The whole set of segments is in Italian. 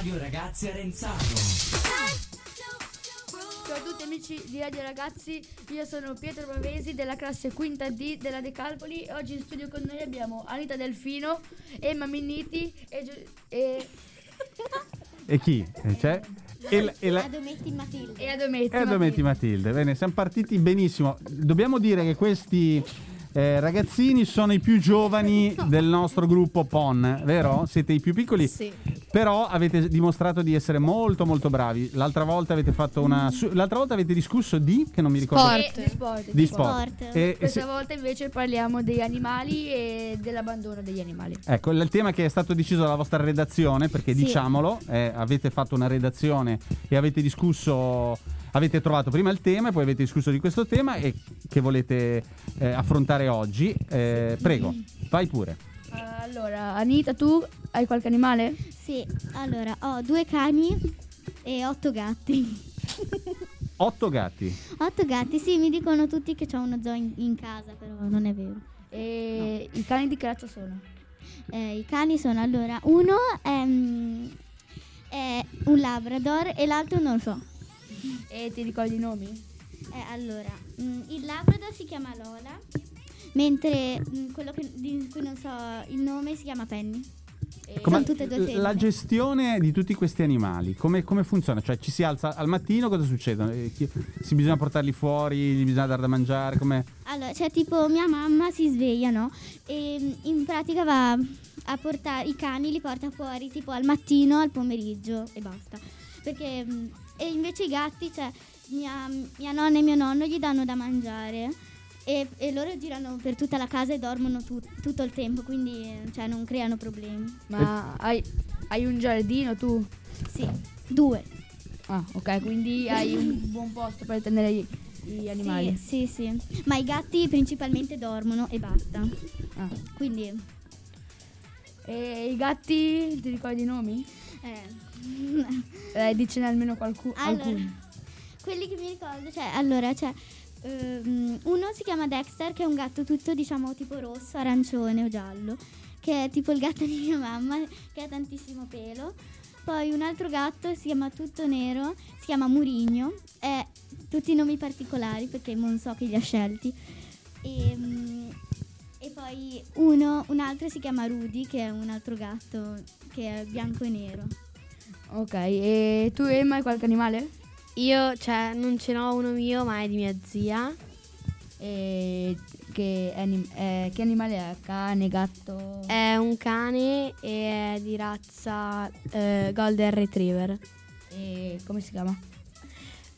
Radio Ragazzi Arenzano. Ciao a tutti amici di Radio Ragazzi, io sono Pietro Bavesi della classe quinta D della De Calcoli e oggi in studio con noi abbiamo Anita Delfino, Emma Minniti e chi? C'è? Adometti Matilde. Adometti Matilde. Bene, siamo partiti benissimo. Dobbiamo dire che questi ragazzini sono i più giovani del nostro gruppo PON, vero? Siete i più piccoli? Sì. Però avete dimostrato di essere molto molto bravi. L'altra volta avete fatto una l'altra volta avete discusso di che non mi ricordo. Di sport. E questa volta invece parliamo degli animali e dell'abbandono degli animali. Ecco, il tema che è stato deciso dalla vostra redazione, perché sì, diciamolo, avete fatto una redazione e avete discusso, avete trovato prima il tema e poi avete discusso di questo tema e che volete affrontare oggi. Prego, vai pure. Allora, Anita, tu hai qualche animale? Sì, allora ho 2 cani e 8 gatti. 8 gatti? 8 gatti, sì, mi dicono tutti che c'ho uno zoo in casa, però non è vero. E no. I cani di che razza sono? I cani sono, allora, uno è un labrador e l'altro non lo so. E ti ricordi i nomi? Allora, il labrador si chiama Lola, mentre quello di cui non so il nome si chiama Penny. Sono tutte e 2 femmine. La gestione di tutti questi animali come funziona? Cioè ci si alza al mattino, cosa succede? Si bisogna portarli fuori, gli bisogna dare da mangiare, come? Allora, cioè tipo mia mamma si sveglia, no? E in pratica va a portare i cani, li porta fuori tipo al mattino, al pomeriggio e basta. Perché e invece i gatti, cioè mia nonna e mio nonno gli danno da mangiare. E loro girano per tutta la casa e dormono tutto il tempo, quindi cioè, non creano problemi. Ma hai un giardino tu? Sì, 2. Ah, ok, quindi hai un buon posto per tenere gli animali. Sì, ma i gatti principalmente dormono e basta. Ah. Quindi... E i gatti, ti ricordi i nomi? Dicene almeno alcuni. Quelli che mi ricordo, uno si chiama Dexter, che è un gatto tutto diciamo tipo rosso, arancione o giallo, che è tipo il gatto di mia mamma, che ha tantissimo pelo. Poi un altro gatto si chiama tutto nero, si chiama Murigno, è tutti nomi particolari perché non so chi li ha scelti. E poi un altro si chiama Rudy, che è un altro gatto che è bianco e nero. Ok, e tu Emma hai qualche animale? Io, cioè, non ce n'ho uno mio, ma è di mia zia. E che animale è? Cane, gatto? È un cane e è di razza Golden Retriever. E come si chiama?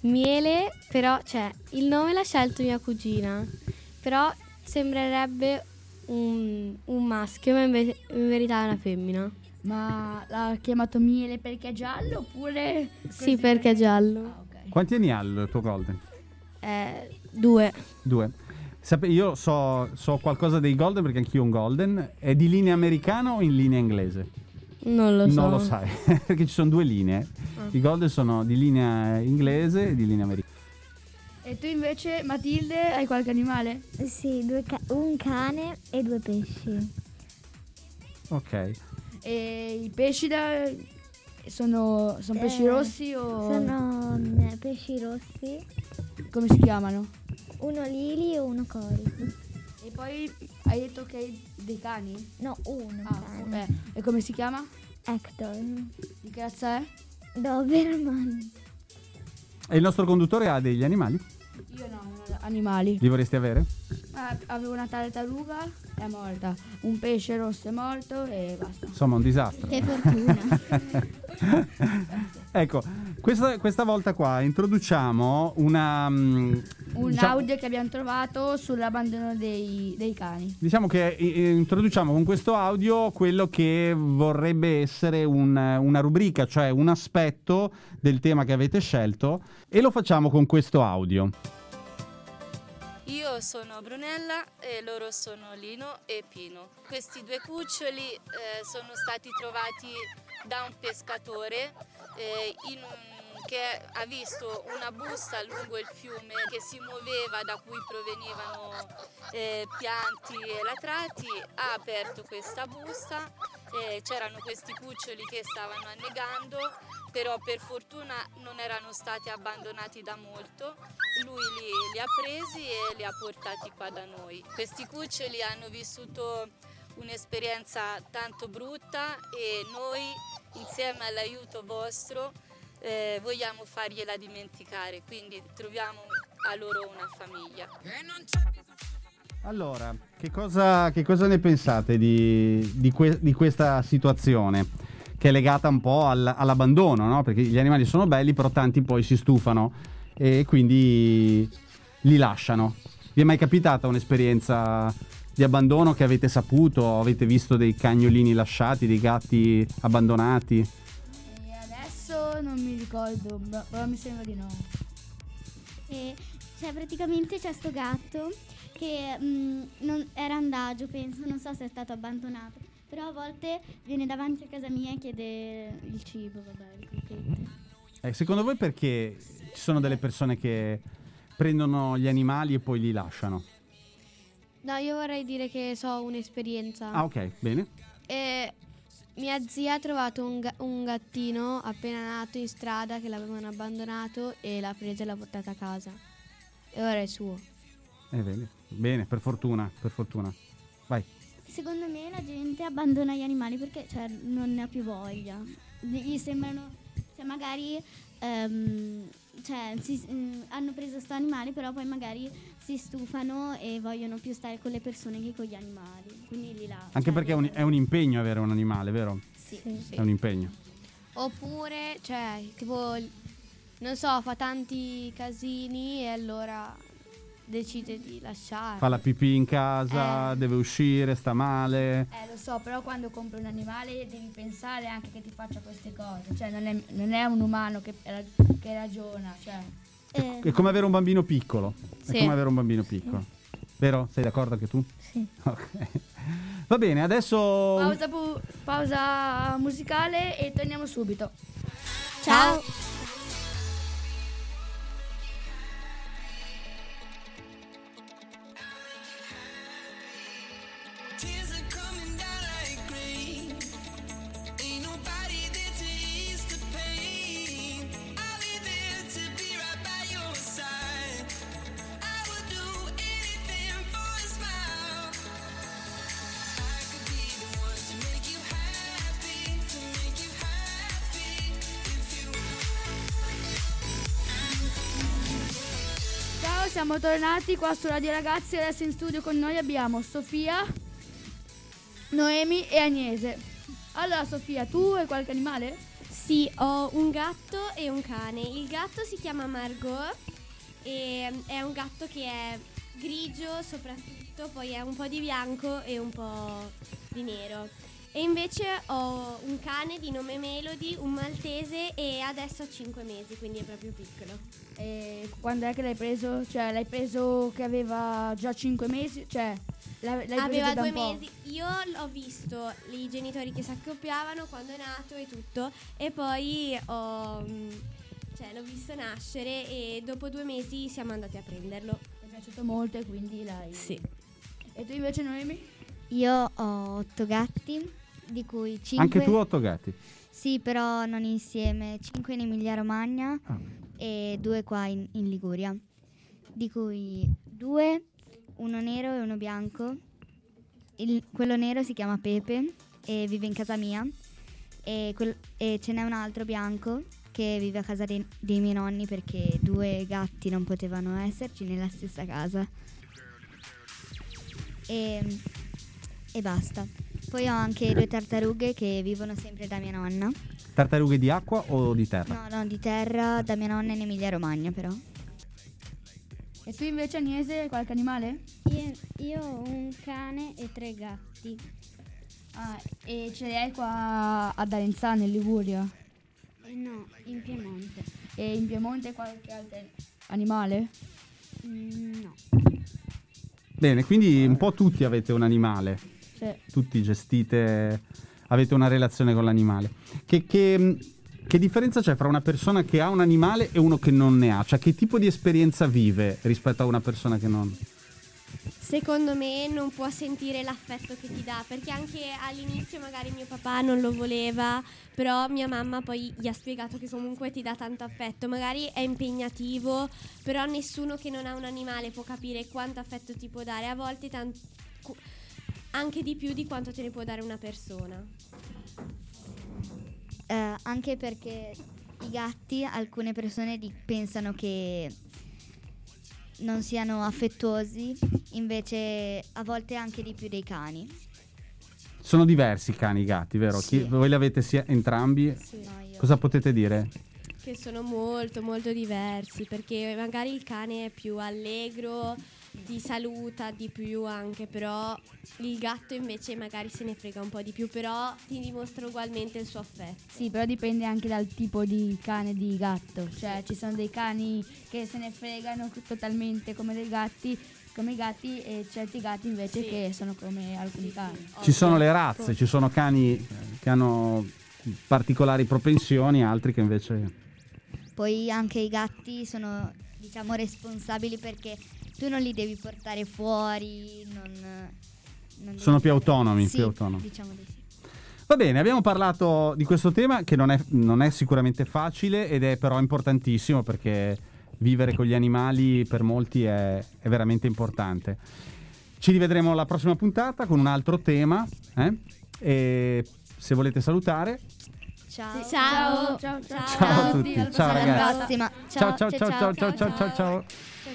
Miele, però, cioè, il nome l'ha scelto mia cugina. Però sembrerebbe un maschio, ma in verità è una femmina. Ma l'ha chiamato Miele perché è giallo oppure? Sì, perché è giallo. Ah, okay. Quanti anni ha il tuo Golden? 2. Io so qualcosa dei Golden perché anch'io ho un Golden. È di linea americana o in linea inglese? Non lo sai, perché ci sono 2 linee. Ah. I Golden sono di linea inglese e di linea americana. E tu invece, Matilde, hai qualche animale? Sì, 2 un cane e 2 pesci. Ok. E i pesci sono pesci rossi o? Sono pesci rossi. Come si chiamano? Uno Lili e uno Cori. E poi hai detto che hai dei cani? No, uno cane. E come si chiama? Hector. Di che razza è? Doberman. E il nostro conduttore ha degli animali? Io no, non ho animali. Li vorresti avere? Avevo una tartaruga, è morta. Un pesce rosso è morto e basta. Insomma, un disastro. Che fortuna. Ecco, questa volta qua introduciamo audio che abbiamo trovato sull'abbandono dei cani. Diciamo che introduciamo con questo audio quello che vorrebbe essere una rubrica, cioè un aspetto del tema che avete scelto, e lo facciamo con questo audio. Io sono Brunella e loro sono Lino e Pino. Questi 2 cuccioli sono stati trovati da un pescatore che ha visto una busta lungo il fiume che si muoveva, da cui provenivano pianti e latrati. Ha aperto questa busta e c'erano questi cuccioli che stavano annegando, però per fortuna non erano stati abbandonati da molto. Lui li ha presi e li ha portati qua da noi. Questi cuccioli hanno vissuto un'esperienza tanto brutta e noi, insieme all'aiuto vostro, vogliamo fargliela dimenticare, quindi troviamo a loro una famiglia. Allora, che cosa ne pensate di questa situazione, che è legata un po' all'abbandono, no? Perché gli animali sono belli, però tanti poi si stufano e quindi li lasciano. Vi è mai capitata un'esperienza di abbandono che avete saputo? Avete visto dei cagnolini lasciati, dei gatti abbandonati? E adesso non mi ricordo, però mi sembra di no. Cioè praticamente c'è sto gatto che non era andagio, penso, non so se è stato abbandonato, però a volte viene davanti a casa mia e chiede il cibo, Secondo voi perché ci sono delle persone che prendono gli animali e poi li lasciano? No, io vorrei dire che so un'esperienza. Ah, ok, bene. Mia zia ha trovato un gattino appena nato in strada che l'avevano abbandonato e l'ha preso e l'ha portato a casa. E ora è suo. Bene, per fortuna. Vai. Secondo me la gente abbandona gli animali perché non ne ha più voglia. Gli sembrano, magari hanno preso sto animale, però poi magari si stufano e vogliono più stare con le persone che con gli animali, quindi li lasciano. Anche perché è un impegno avere un animale, vero? Sì. È un impegno. Oppure, tipo, non so, fa tanti casini e allora decide di lasciare. Fa la pipì in casa, deve uscire, sta male. Lo so, però quando compri un animale devi pensare anche che ti faccia queste cose. Non è un umano che ragiona. È come avere un bambino piccolo. Sì. È come avere un bambino piccolo. Sì. Vero? Sei d'accordo anche tu? Sì. Ok. Va bene, adesso pausa musicale e torniamo subito. Ciao. Siamo tornati qua su Radio Ragazzi. Adesso in studio con noi abbiamo Sofia, Noemi e Agnese. Allora Sofia, tu hai qualche animale? Sì, ho un gatto e un cane. Il gatto si chiama Margot e è un gatto che è grigio soprattutto, poi è un po' di bianco e un po' di nero. E invece ho un cane di nome Melody, un maltese, e adesso ha 5 mesi, quindi è proprio piccolo. E quando è che l'hai preso? L'hai preso che aveva già 5 mesi? L'hai aveva preso da 2 mesi. Io l'ho visto, i genitori che si accoppiavano quando è nato e tutto, e poi l'ho visto nascere e dopo 2 mesi siamo andati a prenderlo. Ti è piaciuto molto e quindi l'hai... Sì. E tu invece, Noemi? Io ho 8 gatti, di cui 5... Anche tu 8 gatti? Sì, però non insieme, 5 in Emilia-Romagna e 2 qua in Liguria, di cui 2, uno nero e uno bianco. Quello nero si chiama Pepe e vive in casa mia e ce n'è un altro bianco che vive a casa dei miei nonni perché 2 gatti non potevano esserci nella stessa casa. E basta. Poi ho anche 2 tartarughe che vivono sempre da mia nonna. Tartarughe di acqua o di terra? No, di terra, da mia nonna in Emilia-Romagna però. E tu invece, Agnese, qualche animale? Io ho un cane e 3 gatti. Ah, e ce li hai qua a Darenzà, in Liguria? No, in Piemonte. E in Piemonte qualche altro animale? No. Bene, quindi un po' tutti avete un animale. Tutti gestite, avete una relazione con l'animale. Che differenza c'è fra una persona che ha un animale e uno che non ne ha? Che tipo di esperienza vive rispetto a una persona che non... secondo me non può sentire l'affetto che ti dà, perché anche all'inizio magari mio papà non lo voleva, però mia mamma poi gli ha spiegato che comunque ti dà tanto affetto. Magari è impegnativo, però nessuno che non ha un animale può capire quanto affetto ti può dare, a volte anche di più di quanto te ne può dare una persona. Anche perché i gatti, alcune persone pensano che non siano affettuosi, invece a volte anche di più dei cani. Sono diversi cani e gatti, vero? Sì. Voi li avete entrambi? Sì. No, cosa potete dire? Che sono molto molto diversi, perché magari il cane è più allegro, ti saluta di più anche, però il gatto invece magari se ne frega un po' di più, però ti dimostra ugualmente il suo affetto. Sì, però dipende anche dal tipo di cane e di gatto, cioè ci sono dei cani che se ne fregano totalmente come dei gatti, come i gatti, e certi gatti invece sì, che sono come alcuni sì, cani. Sì. Ci sono le razze, ci sono cani che hanno particolari propensioni, altri che invece... Poi anche i gatti sono, diciamo, responsabili, perché tu non li devi portare fuori, non sono più autonomi, sì, più autonomi. Diciamo di sì. Va bene, abbiamo parlato di questo tema che non è sicuramente facile, ed è però importantissimo, perché vivere con gli animali per molti è veramente importante. Ci rivedremo alla prossima puntata con un altro tema, e se volete salutare. Ciao. Ciao. Ciao. Ciao. Ciao a tutti. Ciao ragazzi. Alla prossima. Ciao ciao ciao ciao ciao ciao ciao.